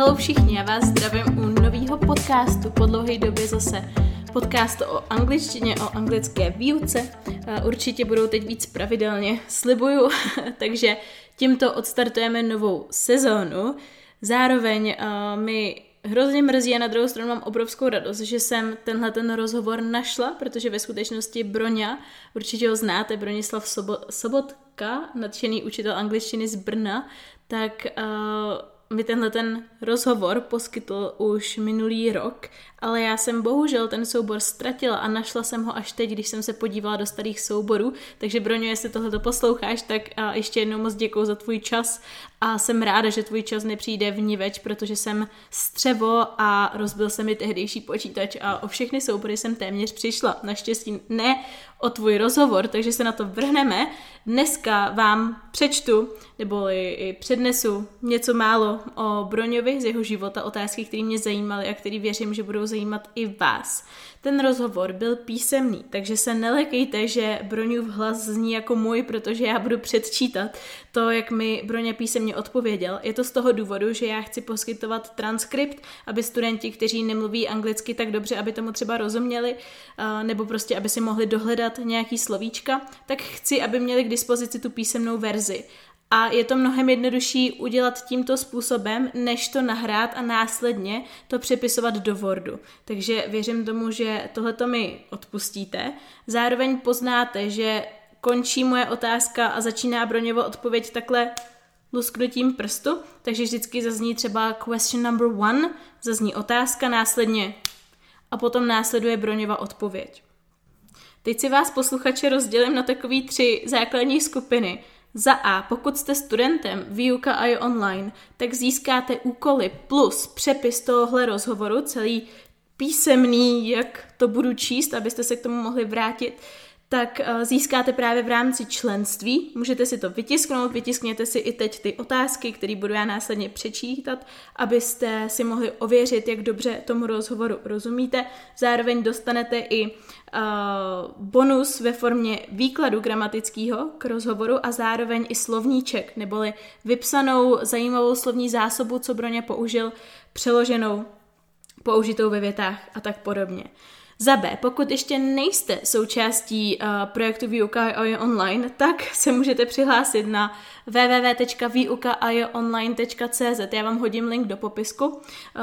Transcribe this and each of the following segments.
Hello všichni, já vás zdravím u nového podcastu po dlouhé době zase. Podcast o angličtině, o anglické výuce. Určitě budou teď víc pravidelně, slibuju. Takže tímto odstartujeme novou sezónu. Zároveň mi hrozně mrzí a na druhou stranu mám obrovskou radost, že jsem tenhle rozhovor našla, protože ve skutečnosti Broňa, určitě ho znáte, Bronislav Sobotka, nadšený učitel angličtiny z Brna, tak mi tenhle rozhovor poskytl už minulý rok, ale já jsem bohužel ten soubor ztratila a našla jsem ho až teď, když jsem se podívala do starých souborů, takže Broňo, jestli tohleto posloucháš, tak ještě jednou moc děkuju za tvůj čas a jsem ráda, že tvůj čas nepřijde vniveč, protože jsem střevo a rozbil se mi tehdejší počítač a o všechny soubory jsem téměř přišla. Naštěstí ne o tvůj rozhovor, takže se na to vrhneme. Dneska vám přečtu, nebo i přednesu něco málo o Broňovi, z jeho života, otázky, které mě zajímaly a které věřím, že budou zajímat i vás. Ten rozhovor byl písemný, takže se nelekejte, že Broňův hlas zní jako můj, protože já budu předčítat to, jak mi Broňa písemně odpověděl. Je to z toho důvodu, že já chci poskytovat transkript, aby studenti, kteří nemluví anglicky tak dobře, aby tomu třeba rozuměli, nebo prostě, aby si mohli dohledat nějaký slovíčka, tak chci, aby měli k dispozici tu písemnou verzi. A je to mnohem jednodušší udělat tímto způsobem, než to nahrát a následně to přepisovat do Wordu. Takže věřím tomu, že tohleto mi odpustíte. Zároveň poznáte, že končí moje otázka a začíná Broňovo odpověď takhle lusknutím prstu, takže vždycky zazní třeba question number one, zazní otázka následně a potom následuje Broňova odpověď. Teď si vás posluchače rozdělím na takové 3 základní skupiny. Za A, pokud jste studentem Výuka.io online, tak získáte úkoly plus přepis tohohle rozhovoru, celý písemný, jak to budu číst, abyste se k tomu mohli vrátit, tak získáte právě v rámci členství, můžete si to vytisknout, vytiskněte si i teď ty otázky, které budu já následně přečítat, abyste si mohli ověřit, jak dobře tomu rozhovoru rozumíte. Zároveň dostanete i bonus ve formě výkladu gramatického k rozhovoru a zároveň i slovníček, neboli vypsanou zajímavou slovní zásobu, co Broňa použil, přeloženou, použitou ve větách a tak podobně. Za B, pokud ještě nejste součástí projektu Výuka.io online, tak se můžete přihlásit na www.výuka.ioonline.cz. Já vám hodím link do popisku.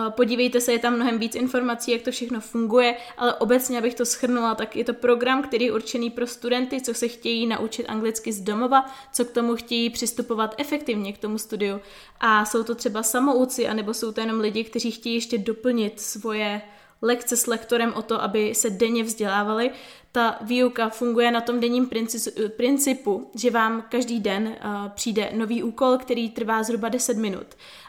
Podívejte se, je tam mnohem víc informací, jak to všechno funguje, ale obecně, abych to shrnula, tak je to program, který je určený pro studenty, co se chtějí naučit anglicky z domova, co k tomu chtějí přistupovat efektivně k tomu studiu. A jsou to třeba samouci, anebo jsou to jenom lidi, kteří chtějí ještě doplnit svoje lekce s lektorem o to, aby se denně vzdělávali. Ta výuka funguje na tom denním principu, že vám každý den přijde nový úkol, který trvá zhruba 10 minut.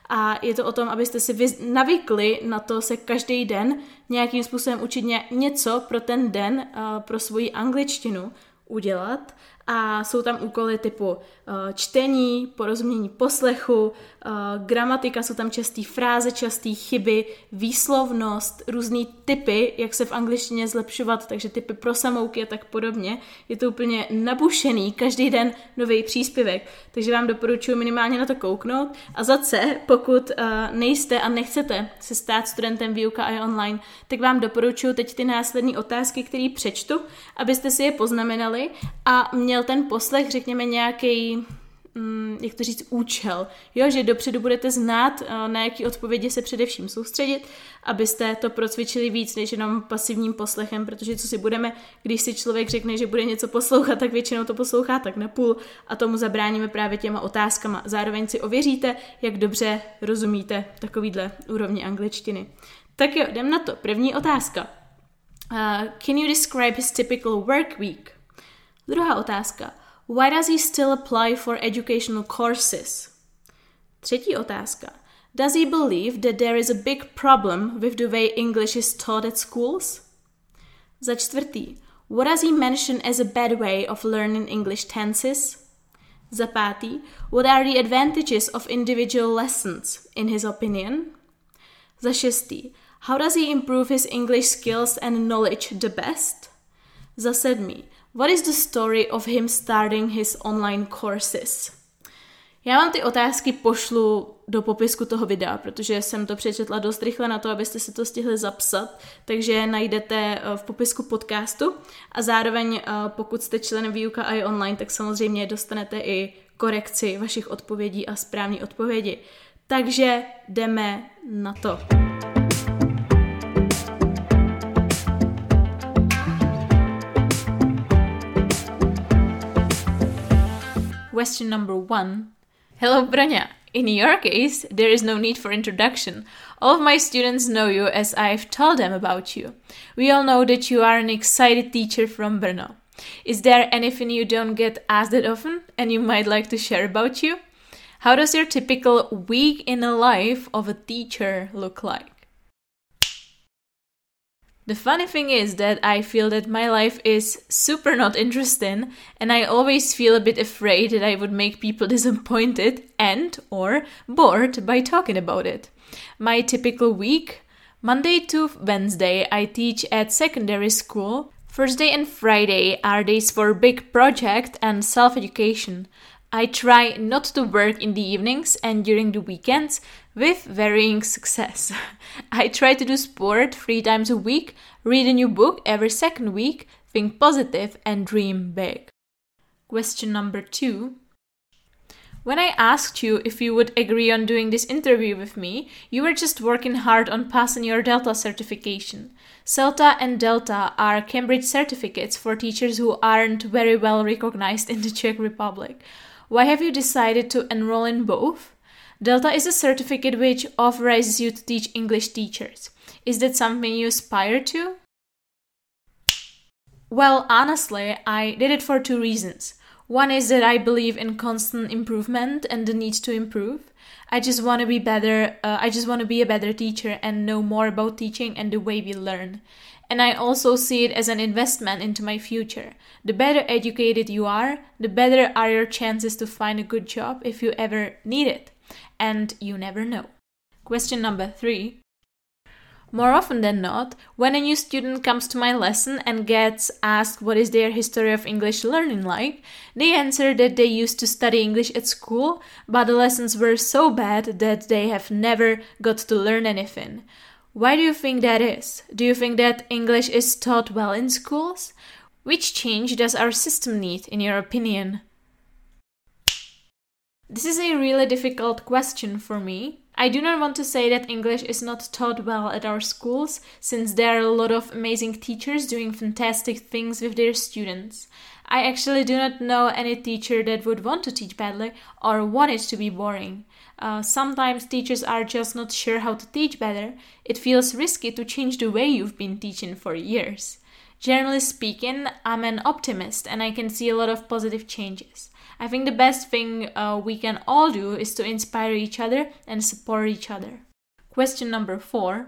A je to o tom, abyste si navykli na to se každý den nějakým způsobem učit něco pro ten den, pro svoji angličtinu udělat. A jsou tam úkoly typu čtení, porozumění poslechu, gramatika, jsou tam časté fráze, časté chyby, výslovnost, různý typy, jak se v angličtině zlepšovat, takže typy pro samouky a tak podobně. Je to úplně nabušený, každý den nový příspěvek, takže vám doporučuji minimálně na to kouknout. A za C, pokud nejste a nechcete se stát studentem Výuka.io online, tak vám doporučuji teď ty následní otázky, které přečtu, abyste si je poznamenali a měl ten poslech, řekněme, nějaký, jak to říct, účel. Jo, že dopředu budete znát, na jaký odpovědi se především soustředit, abyste to procvičili víc než jenom pasivním poslechem, protože co si budeme, když si člověk řekne, že bude něco poslouchat, tak většinou to poslouchá tak napůl a tomu zabráníme právě těma otázkama. Zároveň si ověříte, jak dobře rozumíte takovýhle úrovni angličtiny. Tak jo, jdem na to. První otázka. Can you describe his typical work week? Druhá otázka. Why does he still apply for educational courses? Třetí otázka. Does he believe that there is a big problem with the way English is taught at schools? Za čtvrtý. What does he mention as a bad way of learning English tenses? Za pátý. What are the advantages of individual lessons, in his opinion? Za šestý. How does he improve his English skills and knowledge the best? Za sedmý. What is the story of him starting his online courses? Já vám ty otázky pošlu do popisku toho videa, protože jsem to přečetla dost rychle na to, abyste se to stihli zapsat, takže najdete v popisku podcastu a zároveň pokud jste členem Výuka.io online, tak samozřejmě dostanete i korekci vašich odpovědí a správné odpovědi. Takže jdeme na to. Question number one. Hello, Bronia. In your case, there is no need for introduction. All of my students know you as I've told them about you. We all know that you are an excited teacher from Brno. Is there anything you don't get asked that often and you might like to share about you? How does your typical week in the life of a teacher look like? The funny thing is that I feel that my life is super not interesting and I always feel a bit afraid that I would make people disappointed and or bored by talking about it. My typical week, Monday to Wednesday, I teach at secondary school. Thursday and Friday are days for big project and self-education. I try not to work in the evenings and during the weekends with varying success. I try to do sport 3 times a week, read a new book every 2nd week, think positive and dream big. Question number 2. When I asked you if you would agree on doing this interview with me, you were just working hard on passing your Delta certification. CELTA and Delta are Cambridge certificates for teachers who aren't very well recognized in the Czech Republic. Why have you decided to enroll in both? Delta is a certificate which authorizes you to teach English teachers. Is that something you aspire to? Well, honestly, I did it for 2 reasons. One is that I believe in constant improvement and the need to improve. I just want to be better. I just want to be a better teacher and know more about teaching and the way we learn. And I also see it as an investment into my future. The better educated you are, the better are your chances to find a good job if you ever need it. And you never know. Question number 3. More often than not, when a new student comes to my lesson and gets asked what is their history of English learning like, they answer that they used to study English at school, but the lessons were so bad that they have never got to learn anything. Why do you think that is? Do you think that English is taught well in schools? Which change does our system need, in your opinion? This is a really difficult question for me. I do not want to say that English is not taught well at our schools, since there are a lot of amazing teachers doing fantastic things with their students. I actually do not know any teacher that would want to teach badly or want it to be boring. Sometimes teachers are just not sure how to teach better. It feels risky to change the way you've been teaching for years. Generally speaking, I'm an optimist and I can see a lot of positive changes. I think the best thing we can all do is to inspire each other and support each other. Question number 4.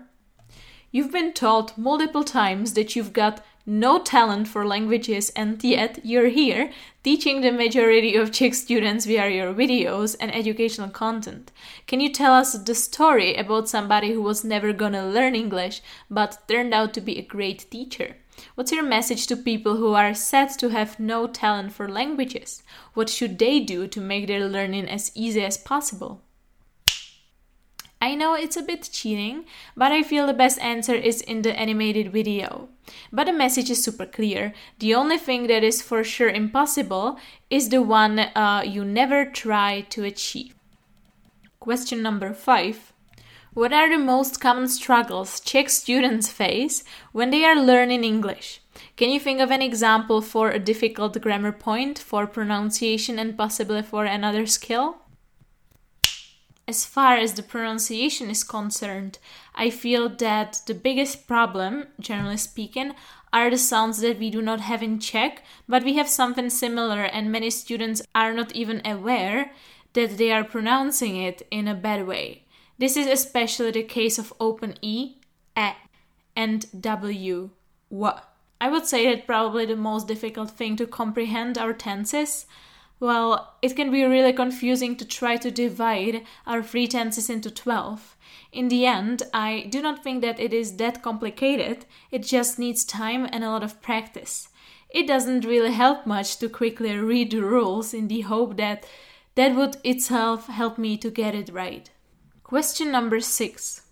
You've been told multiple times that you've got no talent for languages and yet you're here teaching the majority of Czech students via your videos and educational content. Can you tell us the story about somebody who was never gonna learn English but turned out to be a great teacher? What's your message to people who are said to have no talent for languages? What should they do to make their learning as easy as possible? I know it's a bit cheating, but I feel the best answer is in the animated video. But the message is super clear. The only thing that is for sure impossible is the one you never try to achieve. Question number 5. What are the most common struggles Czech students face when they are learning English? Can you think of an example for a difficult grammar point, for pronunciation and possibly for another skill? As far as the pronunciation is concerned, I feel that the biggest problem, generally speaking, are the sounds that we do not have in Czech, but we have something similar and many students are not even aware that they are pronouncing it in a bad way. This is especially the case of open E, E, and W, W. I would say that probably the most difficult thing to comprehend are tenses. Well, it can be really confusing to try to divide our 3 tenses into 12. In the end, I do not think that it is that complicated, it just needs time and a lot of practice. It doesn't really help much to quickly read the rules in the hope that would itself help me to get it right. Question number 6.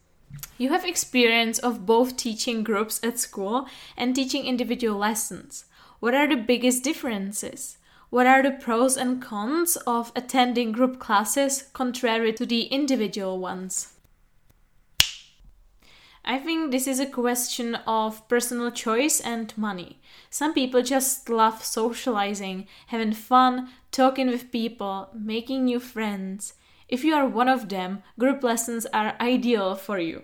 You have experience of both teaching groups at school and teaching individual lessons. What are the biggest differences? What are the pros and cons of attending group classes contrary to the individual ones? I think this is a question of personal choice and money. Some people just love socializing, having fun, talking with people, making new friends. If you are one of them, group lessons are ideal for you.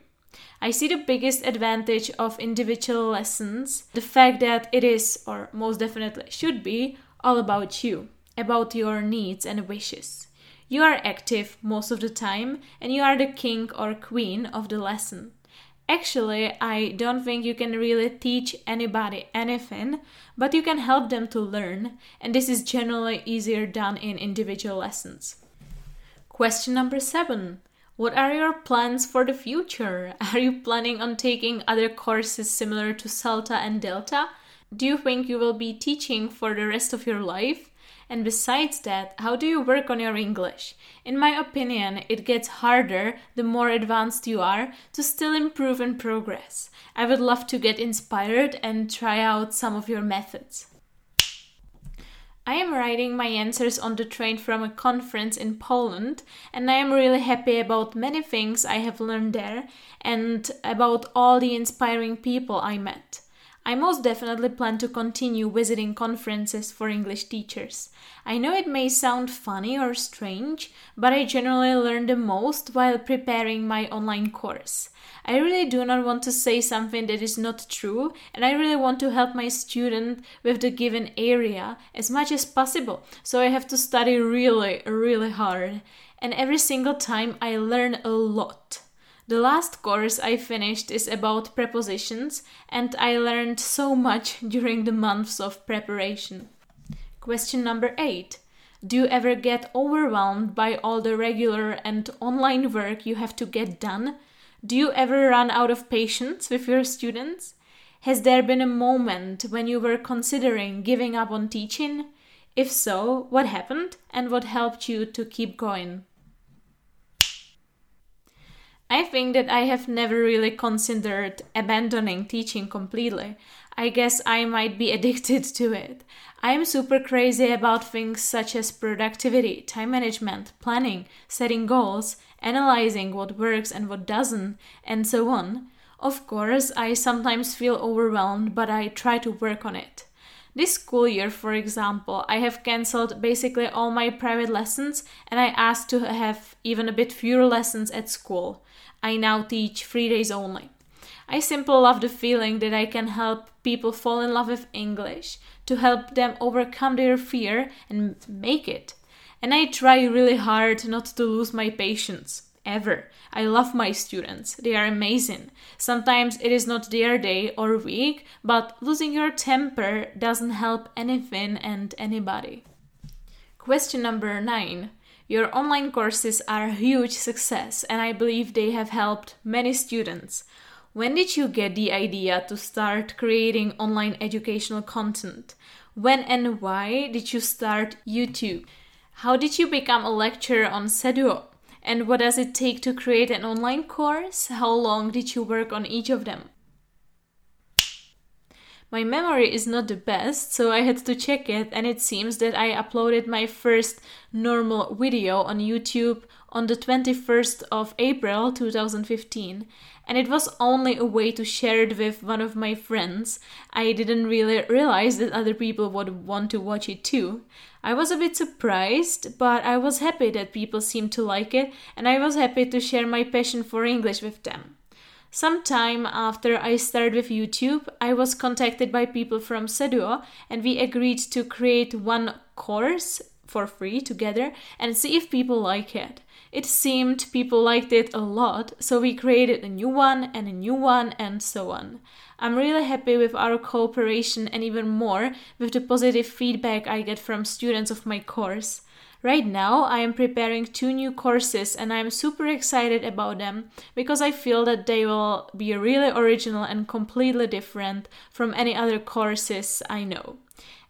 I see the biggest advantage of individual lessons, the fact that it is, or most definitely should be, all about you, about your needs and wishes. You are active most of the time and you are the king or queen of the lesson. Actually, I don't think you can really teach anybody anything, but you can help them to learn, and this is generally easier done in individual lessons. Question number 7. What are your plans for the future? Are you planning on taking other courses similar to CELTA and Delta? Do you think you will be teaching for the rest of your life? And besides that, how do you work on your English? In my opinion, it gets harder the more advanced you are to still improve and progress. I would love to get inspired and try out some of your methods. I am writing my answers on the train from a conference in Poland, and I am really happy about many things I have learned there and about all the inspiring people I met. I most definitely plan to continue visiting conferences for English teachers. I know it may sound funny or strange, but I generally learn the most while preparing my online course. I really do not want to say something that is not true, and I really want to help my student with the given area as much as possible, so I have to study really, really hard. And every single time I learn a lot. The last course I finished is about prepositions, and I learned so much during the months of preparation. Question number 8. Do you ever get overwhelmed by all the regular and online work you have to get done? Do you ever run out of patience with your students? Has there been a moment when you were considering giving up on teaching? If so, what happened and what helped you to keep going? I think that I have never really considered abandoning teaching completely. I guess I might be addicted to it. I am super crazy about things such as productivity, time management, planning, setting goals, analyzing what works and what doesn't, and so on. Of course, I sometimes feel overwhelmed, but I try to work on it. This school year, for example, I have cancelled basically all my private lessons and I asked to have even a bit fewer lessons at school. I now teach 3 days only. I simply love the feeling that I can help people fall in love with English, to help them overcome their fear and make it. And I try really hard not to lose my patience. Ever. I love my students. They are amazing. Sometimes it is not their day or week, but losing your temper doesn't help anything and anybody. Question number 9. Your online courses are a huge success, and I believe they have helped many students. When did you get the idea to start creating online educational content? When and why did you start YouTube? How did you become a lecturer on Seduo? And what does it take to create an online course? How long did you work on each of them? My memory is not the best, so I had to check it, and it seems that I uploaded my first normal video on YouTube on the 21st of April 2015, and it was only a way to share it with one of my friends. I didn't really realize that other people would want to watch it too. I was a bit surprised, but I was happy that people seemed to like it, and I was happy to share my passion for English with them. Sometime after I started with YouTube, I was contacted by people from Seduo, and we agreed to create one course for free together and see if people like it. It seemed people liked it a lot, so we created a new one, and so on. I'm really happy with our cooperation and even more with the positive feedback I get from students of my course. Right now, I am preparing 2 new courses and I'm super excited about them because I feel that they will be really original and completely different from any other courses I know.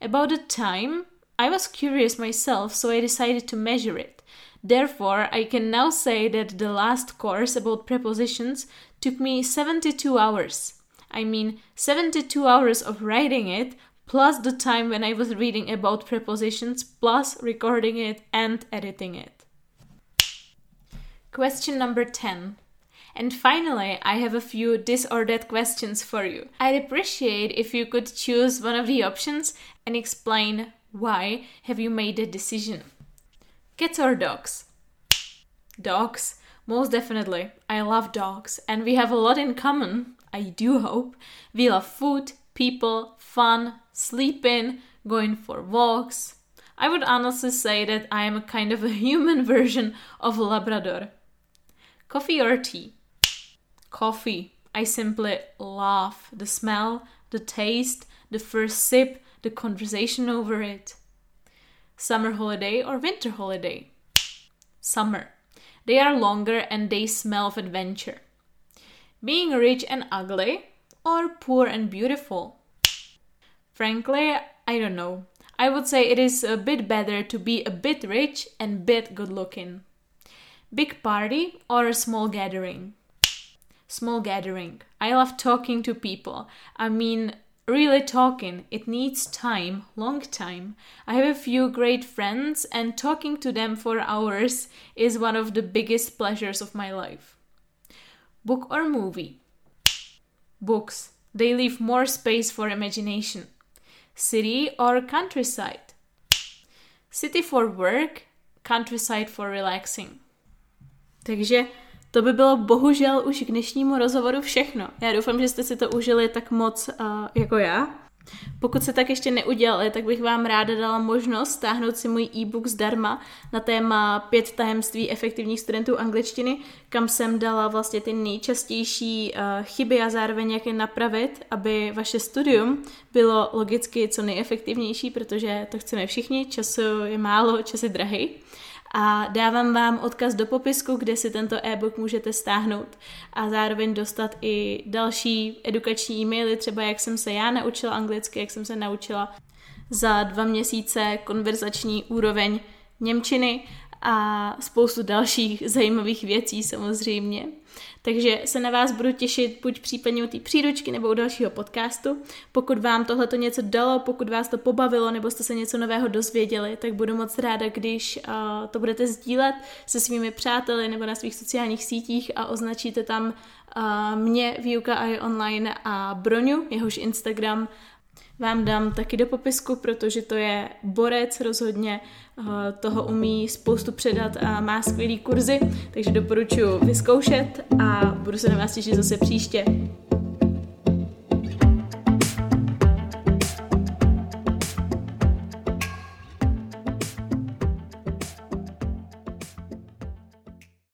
About the time, I was curious myself, so I decided to measure it. Therefore, I can now say that the last course about prepositions took me 72 hours. I mean, 72 hours of writing it, plus the time when I was reading about prepositions, plus recording it and editing it. Question number 10. And finally, I have a few this or that questions for you. I'd appreciate if you could choose one of the options and explain why have you made a decision. Cats or dogs? Dogs. Most definitely. I love dogs and we have a lot in common, I do hope. We love food, people, fun, sleeping, going for walks. I would honestly say that I am a kind of a human version of Labrador. Coffee or tea? Coffee. I simply love the smell, the taste, the first sip, the conversation over it. Summer holiday or winter holiday? Summer. They are longer and they smell of adventure. Being rich and ugly or poor and beautiful? Frankly, I don't know. I would say it is a bit better to be a bit rich and a bit good looking. Big party or a small gathering? Small gathering. I love talking to people. I mean, really talking. It needs time, long time. I have a few great friends and talking to them for hours is one of the biggest pleasures of my life. Book or movie? Books. They leave more space for imagination. City or countryside? City for work, countryside for relaxing. Takže to by bylo bohužel už k dnešnímu rozhovoru všechno. Já doufám, že jste si to užili tak moc jako já. Pokud se tak ještě neudělali, tak bych vám ráda dala možnost stáhnout si můj e-book zdarma na téma 5 tajemství efektivních studentů angličtiny, kam jsem dala vlastně ty nejčastější chyby a zároveň jak je napravit, aby vaše studium bylo logicky co nejefektivnější, protože to chceme všichni, času je málo, čas je drahý. A dávám vám odkaz do popisku, kde si tento e-book můžete stáhnout a zároveň dostat i další edukační e-maily, třeba jak jsem se já naučila anglicky, jak jsem se naučila za 2 měsíce konverzační úroveň němčiny a spoustu dalších zajímavých věcí samozřejmě. Takže se na vás budu těšit buď případně u té příručky nebo u dalšího podcastu. Pokud vám tohleto něco dalo, pokud vás to pobavilo nebo jste se něco nového dozvěděli, tak budu moc ráda, když to budete sdílet se svými přáteli nebo na svých sociálních sítích a označíte tam mě, Výuka.io online a Broňu, jehož Instagram vám dám taky do popisku, protože to je borec rozhodně, toho umí spoustu předat a má skvělý kurzy, takže doporučuji vyzkoušet a budu se na vás těšit zase příště.